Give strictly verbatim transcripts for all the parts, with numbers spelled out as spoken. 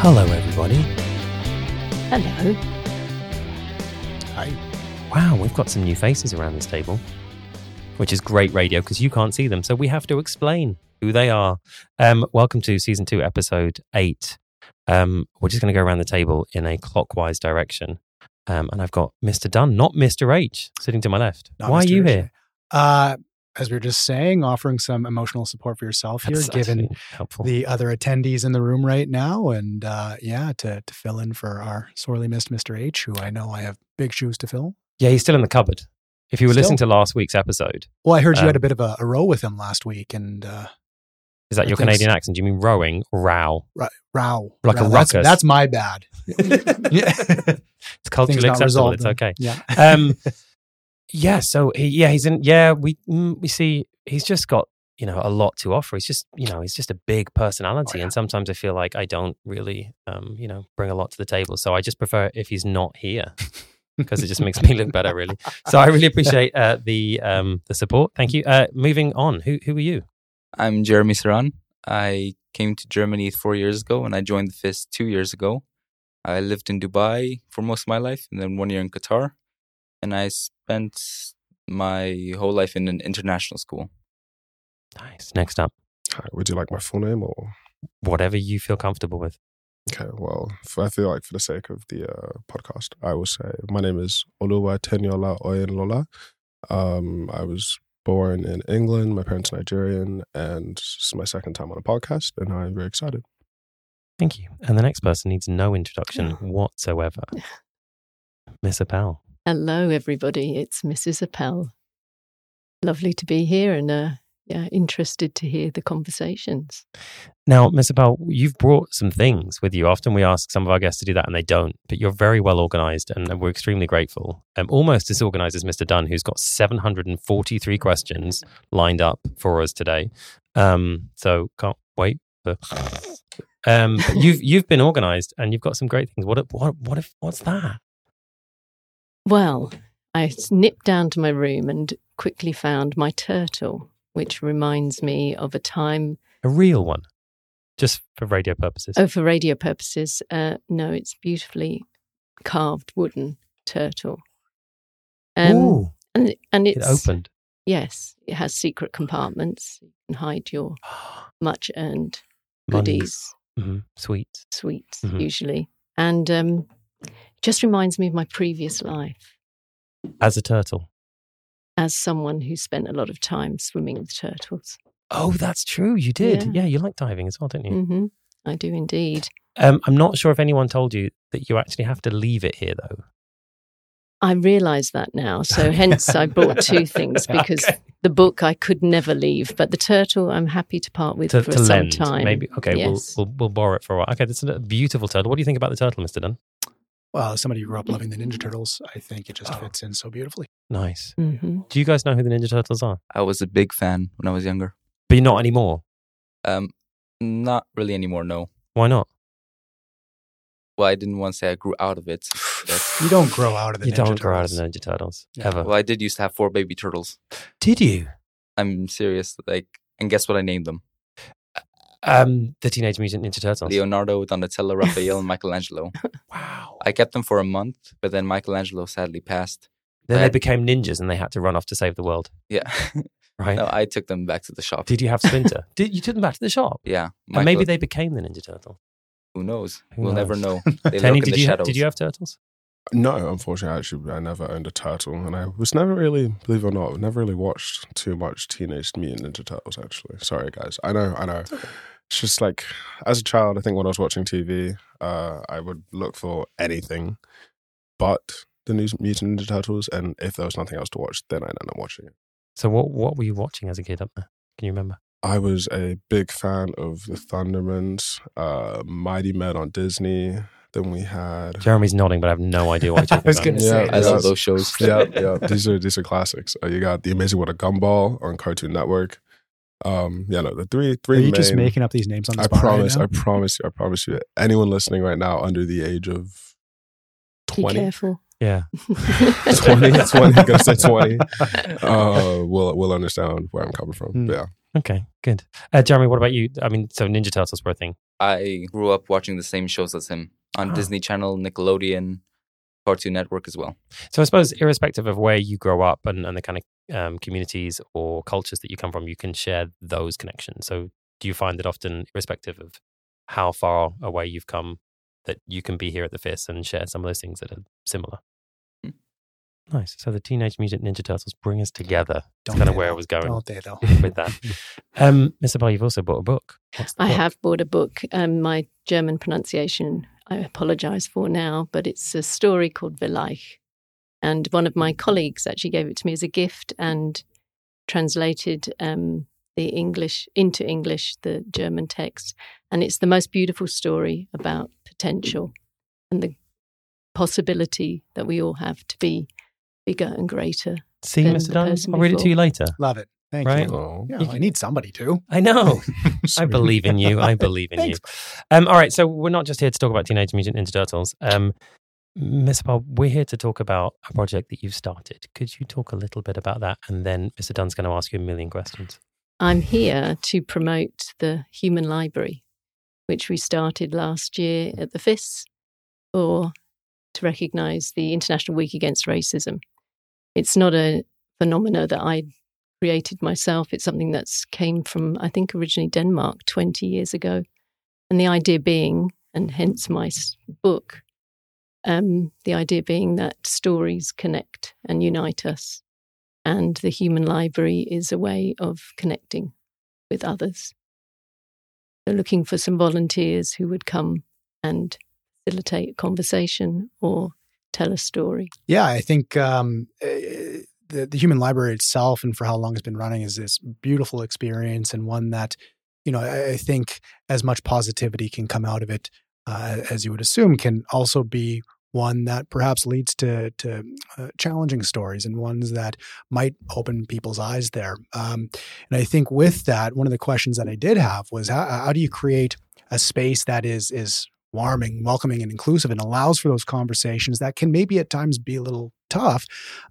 Hello, everybody. Hello. Hi. Wow, we've got some new faces around this table, which is great radio because you can't see them, so we have to explain who they are. Um, welcome to Season two, Episode eight. Um, we're just going to go around the table in a clockwise direction. Um, and I've got Mister Dunn, not Mister H, sitting to my left. Not Why Mister are you H. here? Uh, as we were just saying, offering some emotional support for yourself here, that's given the other attendees in the room right now. And uh, yeah, to, to fill in for our sorely missed Mister H, who I know I have big shoes to fill. Yeah, he's still in the cupboard. If you were still? listening to last week's episode. Well, I heard um, you had a bit of a, a row with him last week. And uh, is that your Canadian accent? Do you mean rowing or row? Row. row. Like row. a ruckus. That's, that's my bad. It's culturally acceptable. It's okay. Yeah. Um, yeah. So he, yeah, he's in. Yeah, we we see he's just got you know a lot to offer. He's just you know he's just a big personality, oh, yeah. and sometimes I feel like I don't really um, you know bring a lot to the table. So I just prefer if he's not here because it just makes me look better, really. So I really appreciate uh, the um, the support. Thank you. Uh, moving on. Who who are you? I'm Jeremy Saran. I came to Germany four years ago, and I joined the Fist two years ago. I lived in Dubai for most of my life, and then one year in Qatar. And I spent my whole life in an international school. Nice. Next up. Hi, would you like my full name or? Whatever you feel comfortable with. Okay, well, for, I feel like for the sake of the uh, podcast, I will say my name is Oluwateniola Oyenlola. Um, I was born in England. My parents are Nigerian. And this is my second time on a podcast, and I'm very excited. Thank you. And the next person needs no introduction whatsoever. Miss Appel. Hello, everybody. It's Missus Appel. Lovely to be here and uh, yeah, interested to hear the conversations. Now, Miss Appel, you've brought some things with you. Often we ask some of our guests to do that and they don't, but you're very well organised and we're extremely grateful. Um, almost as organised as Mister Dunn, who's got seven hundred forty-three questions lined up for us today. Um, so can't wait for... Um, but you've you've been organised and you've got some great things. What what what if what's that? Well, I nipped down to my room and quickly found my turtle, which reminds me of a time. A real one, just for radio purposes. Oh, for radio purposes. Uh, no, it's beautifully carved wooden turtle. Um, Ooh, and and it's it opened. Yes, it has secret compartments. You can hide your much earned goodies. Mm-hmm. Sweets. Sweets, mm-hmm. usually. And um, just reminds me of my previous life. As a turtle? As someone who spent a lot of time swimming with turtles. Oh, that's true. You did. Yeah, yeah you like diving as well, don't you? Mm-hmm. I do indeed. Um, I'm not sure if anyone told you that you actually have to leave it here, though. I realise that now. So hence I bought two things because okay. the book I could never leave, but the turtle I'm happy to part with to, for to some lend, time. Maybe. Okay, yes. we'll, we'll we'll borrow it for a while. Okay, that's a beautiful turtle. What do you think about the turtle, Mister Dunn? Well, as somebody who grew up loving the Ninja Turtles, I think it just oh. fits in so beautifully. Nice. Mm-hmm. Do you guys know who the Ninja Turtles are? I was a big fan when I was younger. But you're not anymore? Um, not really anymore, no. Why not? Well, I didn't want to say I grew out of it. You don't grow out of the you Ninja Turtles. You don't grow out of the Ninja Turtles, yeah. ever. Well, I did used to have four baby turtles. Did you? I'm serious. Like, and guess what I named them? Um, the Teenage Mutant Ninja Turtles. Leonardo, Donatello, Raphael, and Michelangelo. Wow. I kept them for a month, but then Michelangelo sadly passed. Then I they had... became ninjas and they had to run off to save the world. Yeah. Right. No, I took them back to the shop. Did you have Splinter? did You took them back to the shop? Yeah. Michael... And maybe they became the Ninja Turtle. Who knows? Who we'll knows? never know. They Penny, did, the you ha- did you have turtles? No, unfortunately, actually, I never owned a turtle. And I was never really, believe it or not, never really watched too much Teenage Mutant Ninja Turtles, actually. Sorry, guys. I know, I know. It's just like, as a child, I think when I was watching T V, uh, I would look for anything but the new Mutant Ninja Turtles. And if there was nothing else to watch, then I'd end up watching it. So what, what were you watching as a kid up there? Can you remember? I was a big fan of The Thundermans, uh, Mighty Med on Disney. Then we had... Jeremy's nodding, but I have no idea what you're talking about. I was going to say. Yeah, I yeah. love those shows. yeah, yeah. These are, these are classics. Uh, you got The Amazing World of Gumball on Cartoon Network. Um, yeah, no, the three three. Are you main, just making up these names on the spot? I promise, right now? I promise you, I promise you. Anyone listening right now under the age of twenty... Be careful. Yeah. twenty, twenty, I'm going to say twenty. Uh, will will understand where I'm coming from, mm. yeah. Okay, good. Uh, Jeremy, what about you? I mean, so Ninja Turtles were a thing. I grew up watching the same shows as him on oh. Disney Channel, Nickelodeon, Cartoon Network as well. So I suppose irrespective of where you grow up and, and the kind of um, communities or cultures that you come from, you can share those connections. So do you find that often, irrespective of how far away you've come, that you can be here at the F I S and share some of those things that are similar? Nice. So the Teenage Mutant Ninja Turtles bring us together. That's kind of where I was going with that. Um, Mister Bell, you've also bought a book. What's the I book? have bought a book. Um, my German pronunciation, I apologise for now, but it's a story called Vergleich. And one of my colleagues actually gave it to me as a gift and translated um, the English into English, the German text. And it's the most beautiful story about potential and the possibility that we all have to be bigger and greater. See, Mister Dunn, I'll read it to you later. Love it. Thank right? you. Yeah, you can... I need somebody to. I know. I believe in you. I believe in Thanks. you. Um, all right. So we're not just here to talk about Teenage Mutant Ninja Turtles. Um, Mister Powell, we're here to talk about a project that you've started. Could you talk a little bit about that? And then Mister Dunn's going to ask you a million questions. I'm here to promote the Human Library, which we started last year at the F I S for to recognise the International Week Against Racism. It's not a phenomena that I created myself. It's something that's came from, I think, originally Denmark twenty years ago. And the idea being, and hence my book, um, the idea being that stories connect and unite us. And the Human Library is a way of connecting with others. So looking for some volunteers who would come and facilitate a conversation or tell a story. Yeah, I think um, the, the Human Library itself and for how long it's been running is this beautiful experience, and one that, you know, I, I think as much positivity can come out of it uh, as you would assume, can also be one that perhaps leads to, to uh, challenging stories and ones that might open people's eyes there. Um, and I think with that, one of the questions that I did have was how, how do you create a space that is is warming, welcoming, and inclusive, and allows for those conversations that can maybe at times be a little tough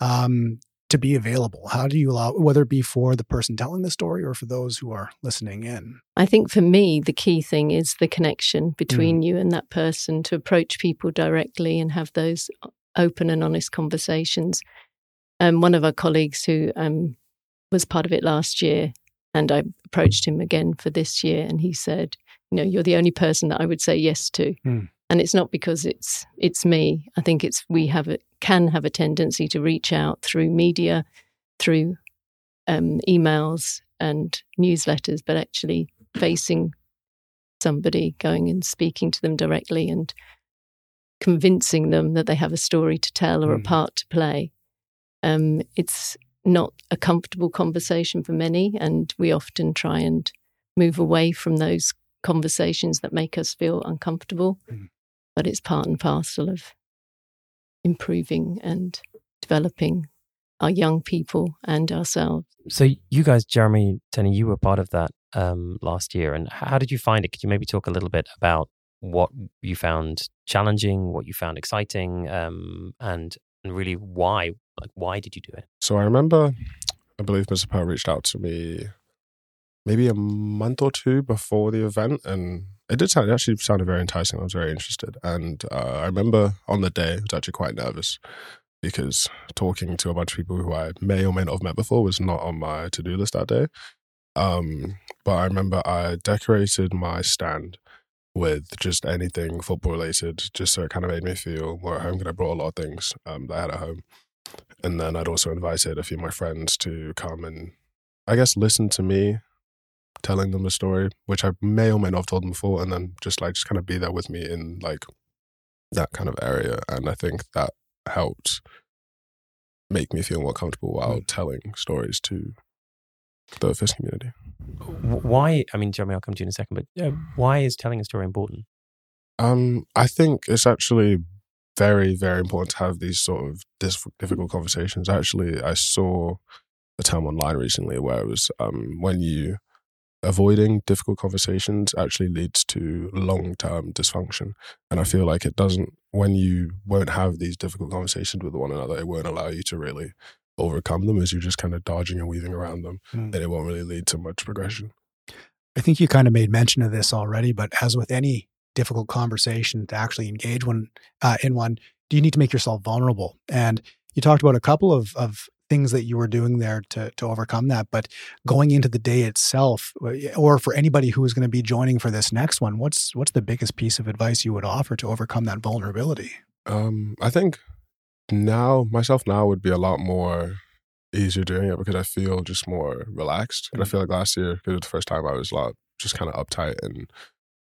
um, to be available? How do you allow, whether it be for the person telling the story or for those who are listening in? I think for me, the key thing is the connection between mm. you and that person, to approach people directly and have those open and honest conversations. Um, one of our colleagues who um, was part of it last year, and I approached him again for this year, and he said, you know, you're the only person that I would say yes to. Mm. And it's not because it's it's me. I think it's we have a, can have a tendency to reach out through media, through um, emails and newsletters, but actually facing somebody, going and speaking to them directly and convincing them that they have a story to tell or mm. a part to play. Um, it's not a comfortable conversation for many, and we often try and move away from those conversations that make us feel uncomfortable, mm. but it's part and parcel of improving and developing our young people and ourselves. So you guys, Jeremy, Tenney, you were part of that um, last year, and how did you find it? Could you maybe talk a little bit about what you found challenging, what you found exciting, um, and, and really why? Like, why did you do it? So I remember, I believe Mister Powell reached out to me maybe a month or two before the event, and it did sound, it actually sounded very enticing. I was very interested, and uh, I remember on the day I was actually quite nervous because talking to a bunch of people who I may or may not have met before was not on my to-do list that day. Um, but I remember I decorated my stand with just anything football related, just so it kind of made me feel more at home, because I brought a lot of things um, that I had at home. And then I'd also invited a few of my friends to come and, I guess, listen to me telling them the story, which I may or may not have told them before, and then just like just kind of be there with me in like that kind of area. And I think that helped make me feel more comfortable while mm. telling stories to the F I S community. Why? I mean, Jeremy, I'll come to you in a second, but uh, why is telling a story important? Um, I think it's actually very, very important to have these sort of difficult conversations. Actually, I saw a term online recently where it was um, when you avoiding difficult conversations actually leads to long-term dysfunction. And I feel like it doesn't, when you won't have these difficult conversations with one another, it won't allow you to really overcome them is you're just kind of dodging and weaving around them, mm. and it won't really lead to much progression. I think you kind of made mention of this already, but as with any difficult conversation, to actually engage one uh, in one, do you need to make yourself vulnerable? And you talked about a couple of of things that you were doing there to to overcome that, but going into the day itself, or for anybody who is going to be joining for this next one, what's what's the biggest piece of advice you would offer to overcome that vulnerability? Um, I think now, myself now would be a lot more easier doing it because I feel just more relaxed. And I feel like last year, because it was the first time I was a lot just kind of uptight and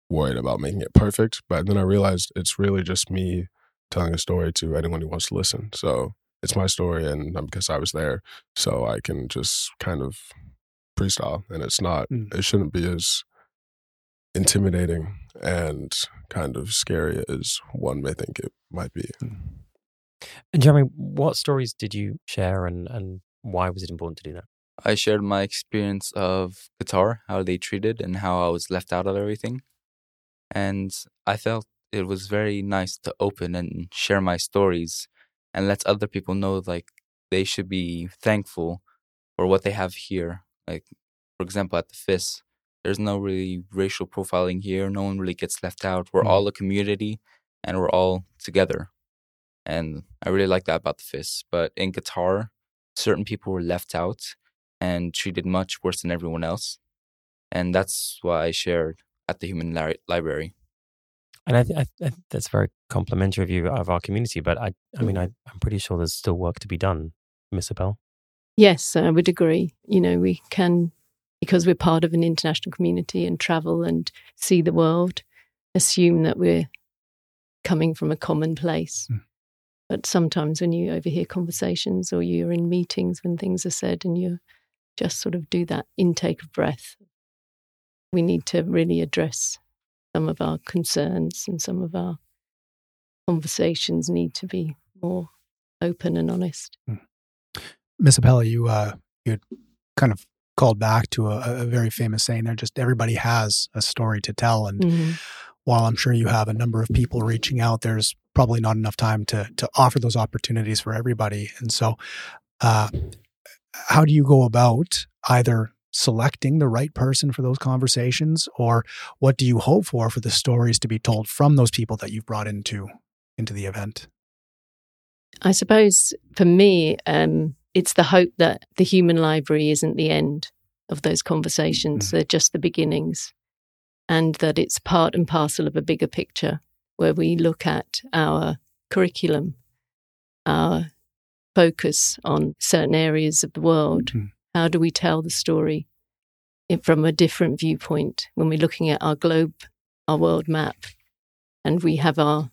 worried about making it perfect. But then I realized it's really just me telling a story to anyone who wants to listen. So it's my story, and because I was there, so I can just kind of freestyle. And it's not, mm. it shouldn't be as intimidating and kind of scary as one may think it might be. Mm. And Jeremy, what stories did you share, and, and why was it important to do that? I shared my experience of guitar, how they treated and how I was left out of everything. And I felt it was very nice to open and share my stories and let other people know, like, they should be thankful for what they have here. Like, for example, at the F I S, there's no really racial profiling here. No one really gets left out. We're mm-hmm. all a community and we're all together. And I really like that about the F I S. But in guitar, certain people were left out and treated much worse than everyone else. And that's why I shared at the Human Li- Library. And I, th- I, th- I think that's very complimentary of you, of our community. But I I mean, I, I'm pretty sure there's still work to be done, Miz Appel. Yes, I would agree. You know, we can, because we're part of an international community and travel and see the world, assume that we're coming from a common place. Mm. But sometimes when you overhear conversations or you're in meetings when things are said and you just sort of do that intake of breath, we need to really address some of our concerns, and some of our conversations need to be more open and honest. Mm. Miz Appel, you, uh, you kind of called back to a, a very famous saying there, just everybody has a story to tell. And mm-hmm. while I'm sure you have a number of people reaching out, there's probably not enough time to to offer those opportunities for everybody. And so uh, how do you go about either selecting the right person for those conversations, or what do you hope for for the stories to be told from those people that you've brought into into the event? I suppose for me, um, it's the hope that the Human Library isn't the end of those conversations. Mm-hmm. They're just the beginnings, and that it's part and parcel of a bigger picture where we look at our curriculum, our focus on certain areas of the world. Mm-hmm. How do we tell the story from a different viewpoint when we're looking at our globe, our world map, and we have our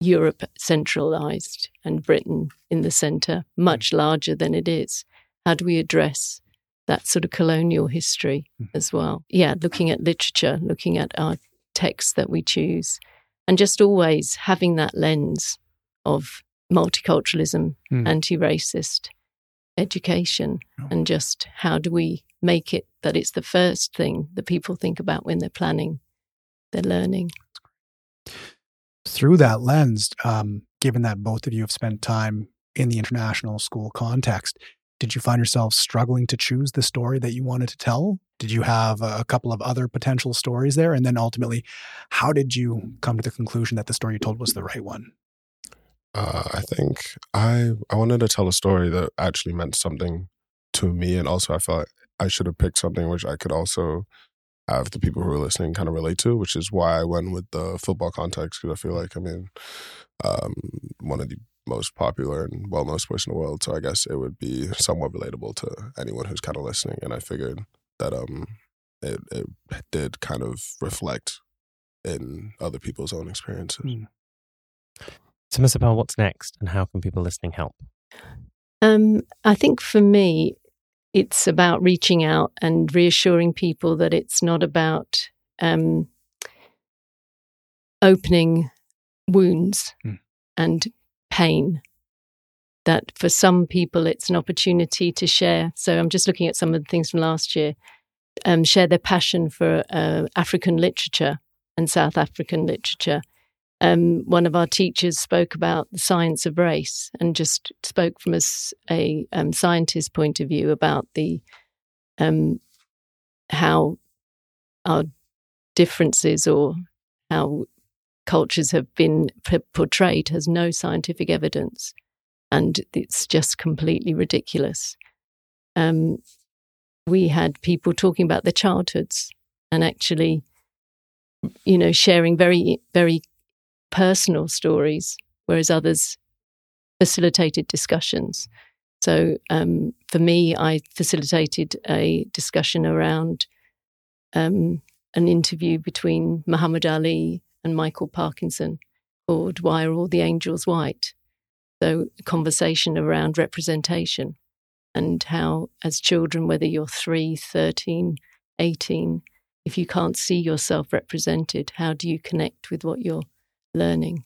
Europe centralized and Britain in the center, much larger than it is? How do we address that sort of colonial history as well? Yeah, looking at literature, looking at our texts that we choose, and just always having that lens of multiculturalism, mm. anti-racist education, and just how do we make it that it's the first thing that people think about when they're planning their learning. Through that lens, um, given that both of you have spent time in the international school context, did you find yourself struggling to choose the story that you wanted to tell? Did you have a couple of other potential stories there? And then ultimately, how did you come to the conclusion that the story you told was the right one? Uh, I think I I wanted to tell a story that actually meant something to me, and also I felt like I should have picked something which I could also have the people who are listening kind of relate to, which is why I went with the football context, because I feel like, I mean, um, one of the most popular and well-known sports in the world, so I guess it would be somewhat relatable to anyone who's kind of listening, and I figured that um it, it did kind of reflect in other people's own experiences. Mm. So, Miz Appel, what's next, and how can people listening help? Um, I think for me, it's about reaching out and reassuring people that it's not about um, opening wounds mm. and pain. That for some people, it's an opportunity to share. So I'm just looking at some of the things from last year. Um, share their passion for uh, African literature and South African literature. um, one of our teachers spoke about the science of race and just spoke from a, a um, scientist's point of view about the um, how our differences or how cultures have been p- portrayed has no scientific evidence, and it's just completely ridiculous. Um, we had people talking about their childhoods and actually, you know, sharing very, very personal stories, whereas others facilitated discussions. So um, for me, I facilitated a discussion around um, an interview between Muhammad Ali and Michael Parkinson called Why Are All the Angels White? So a conversation around representation and how, as children, whether you're three, thirteen, eighteen, if you can't see yourself represented, how do you connect with what you're learning?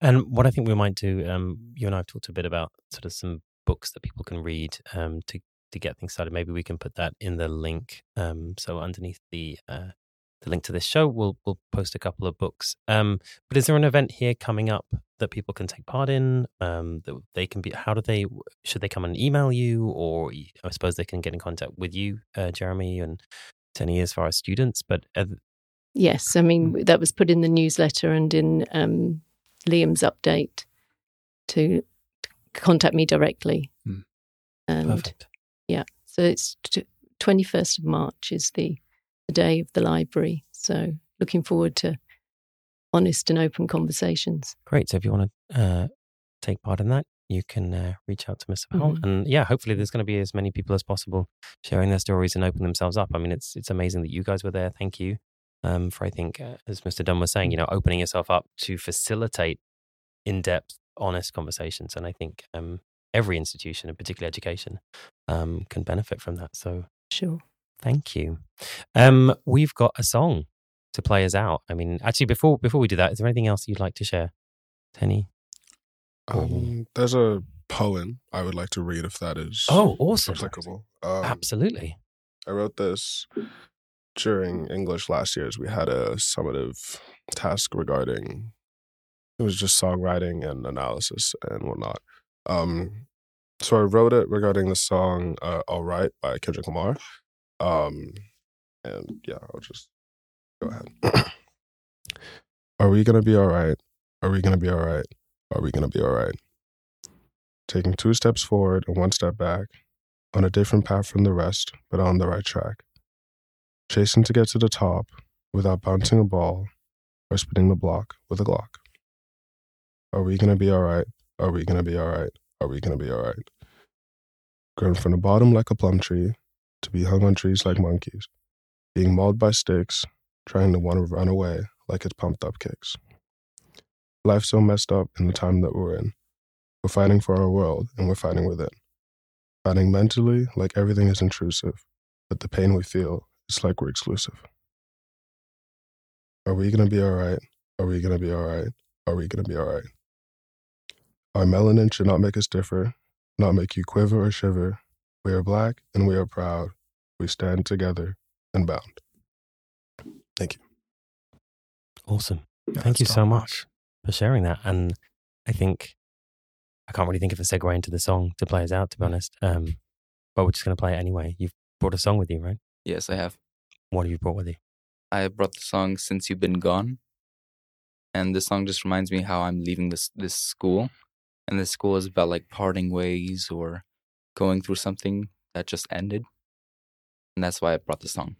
And what I think we might do, um, you and I have talked a bit about sort of some books that people can read um, to, to get things started. Maybe we can put that in the link. Um, so underneath the uh, the link to this show, we'll we'll post a couple of books. Um, but is there an event here coming up that people can take part in? Um, that they can be. How do they? Should they come and email you, or I suppose they can get in contact with you, uh, Jeremy, and any as far as students? But uh, yes, I mean that was put in the newsletter and in um, Liam's update to contact me directly. Mm. And perfect. Yeah, so it's twenty-first of March is the, the day of the library. So looking forward to honest and open conversations. Great. So if you want to uh, take part in that, you can uh, reach out to Mister Powell. Mm-hmm. And yeah, hopefully there's going to be as many people as possible sharing their stories and opening themselves up. I mean, it's it's amazing that you guys were there. Thank you um, for, I think, uh, as Mister Dunn was saying, you know, opening yourself up to facilitate in-depth, honest conversations. And I think um, every institution, and particularly education, um, can benefit from that. So sure, thank you. Um, we've got a song to play us out. I mean, actually, before before we do that, is there anything else you'd like to share, Tenny? Um, there's a poem I would like to read if that is oh, awesome. applicable. Um, Absolutely. I wrote this during English last year as we had a summative task regarding, it was just songwriting and analysis and whatnot. Um, so I wrote it regarding the song uh, All Right by Kendrick Lamar. Um, and yeah, I'll just go ahead. Are we going to be all right? Are we going to be all right? Are we going to be all right? Taking two steps forward and one step back, on a different path from the rest, but on the right track. Chasing to get to the top without bouncing a ball or spinning the block with a Glock. Are we going to be all right? Are we going to be all right? Are we going to be all right? Grown from the bottom like a plum tree, to be hung on trees like monkeys, being mauled by sticks, trying to want to run away like it's pumped up kicks. Life's so messed up in the time that we're in. We're fighting for our world, and we're fighting within. Fighting mentally, like everything is intrusive, but the pain we feel is like we're exclusive. Are we gonna be all right? Are we gonna be all right? Are we gonna be all right? Our melanin should not make us differ, not make you quiver or shiver. We are Black, and we are proud. We stand together and bound. Thank you. Awesome. Yeah, thank you so much for sharing that. And I think I can't really think of a segue into the song to play us out, to be honest, um, but we're just going to play it anyway. You've brought a song with you, right? Yes, I have. What have you brought with you? I brought the song Since You've Been Gone, and the song just reminds me how I'm leaving this this school, and this school is about like parting ways or going through something that just ended, and that's why I brought the song.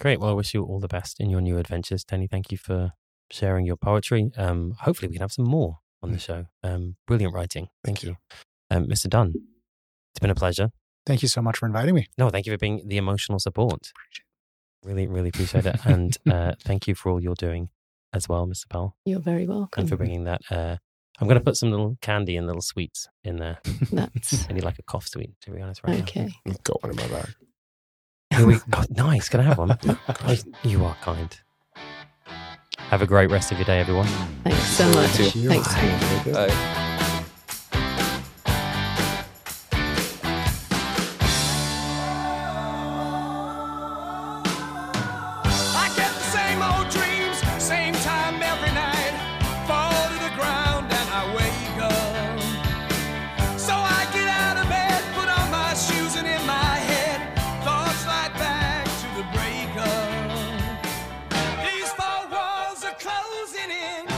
Great. Well, I wish you all the best in your new adventures, Tenny. Thank you for sharing your poetry. Um, hopefully we can have some more on the show. Um, brilliant writing. Thank, thank you. you. Um, Mister Dunn, it's been a pleasure. Thank you so much for inviting me. No, thank you for being the emotional support. Really, really appreciate it. And uh, thank you for all you're doing as well, Mister Powell. You're very welcome. And for bringing that. Uh, I'm going to put some little candy and little sweets in there. That's... I need like a cough sweet, to be honest, right okay. now. Okay. Got one in my bag. Here we... oh, nice. Can I have one? Oh, you are kind. Have a great rest of your day, everyone. Thanks so much. Thanks. Bye. Bye. I get the same old dreams, same time every night. in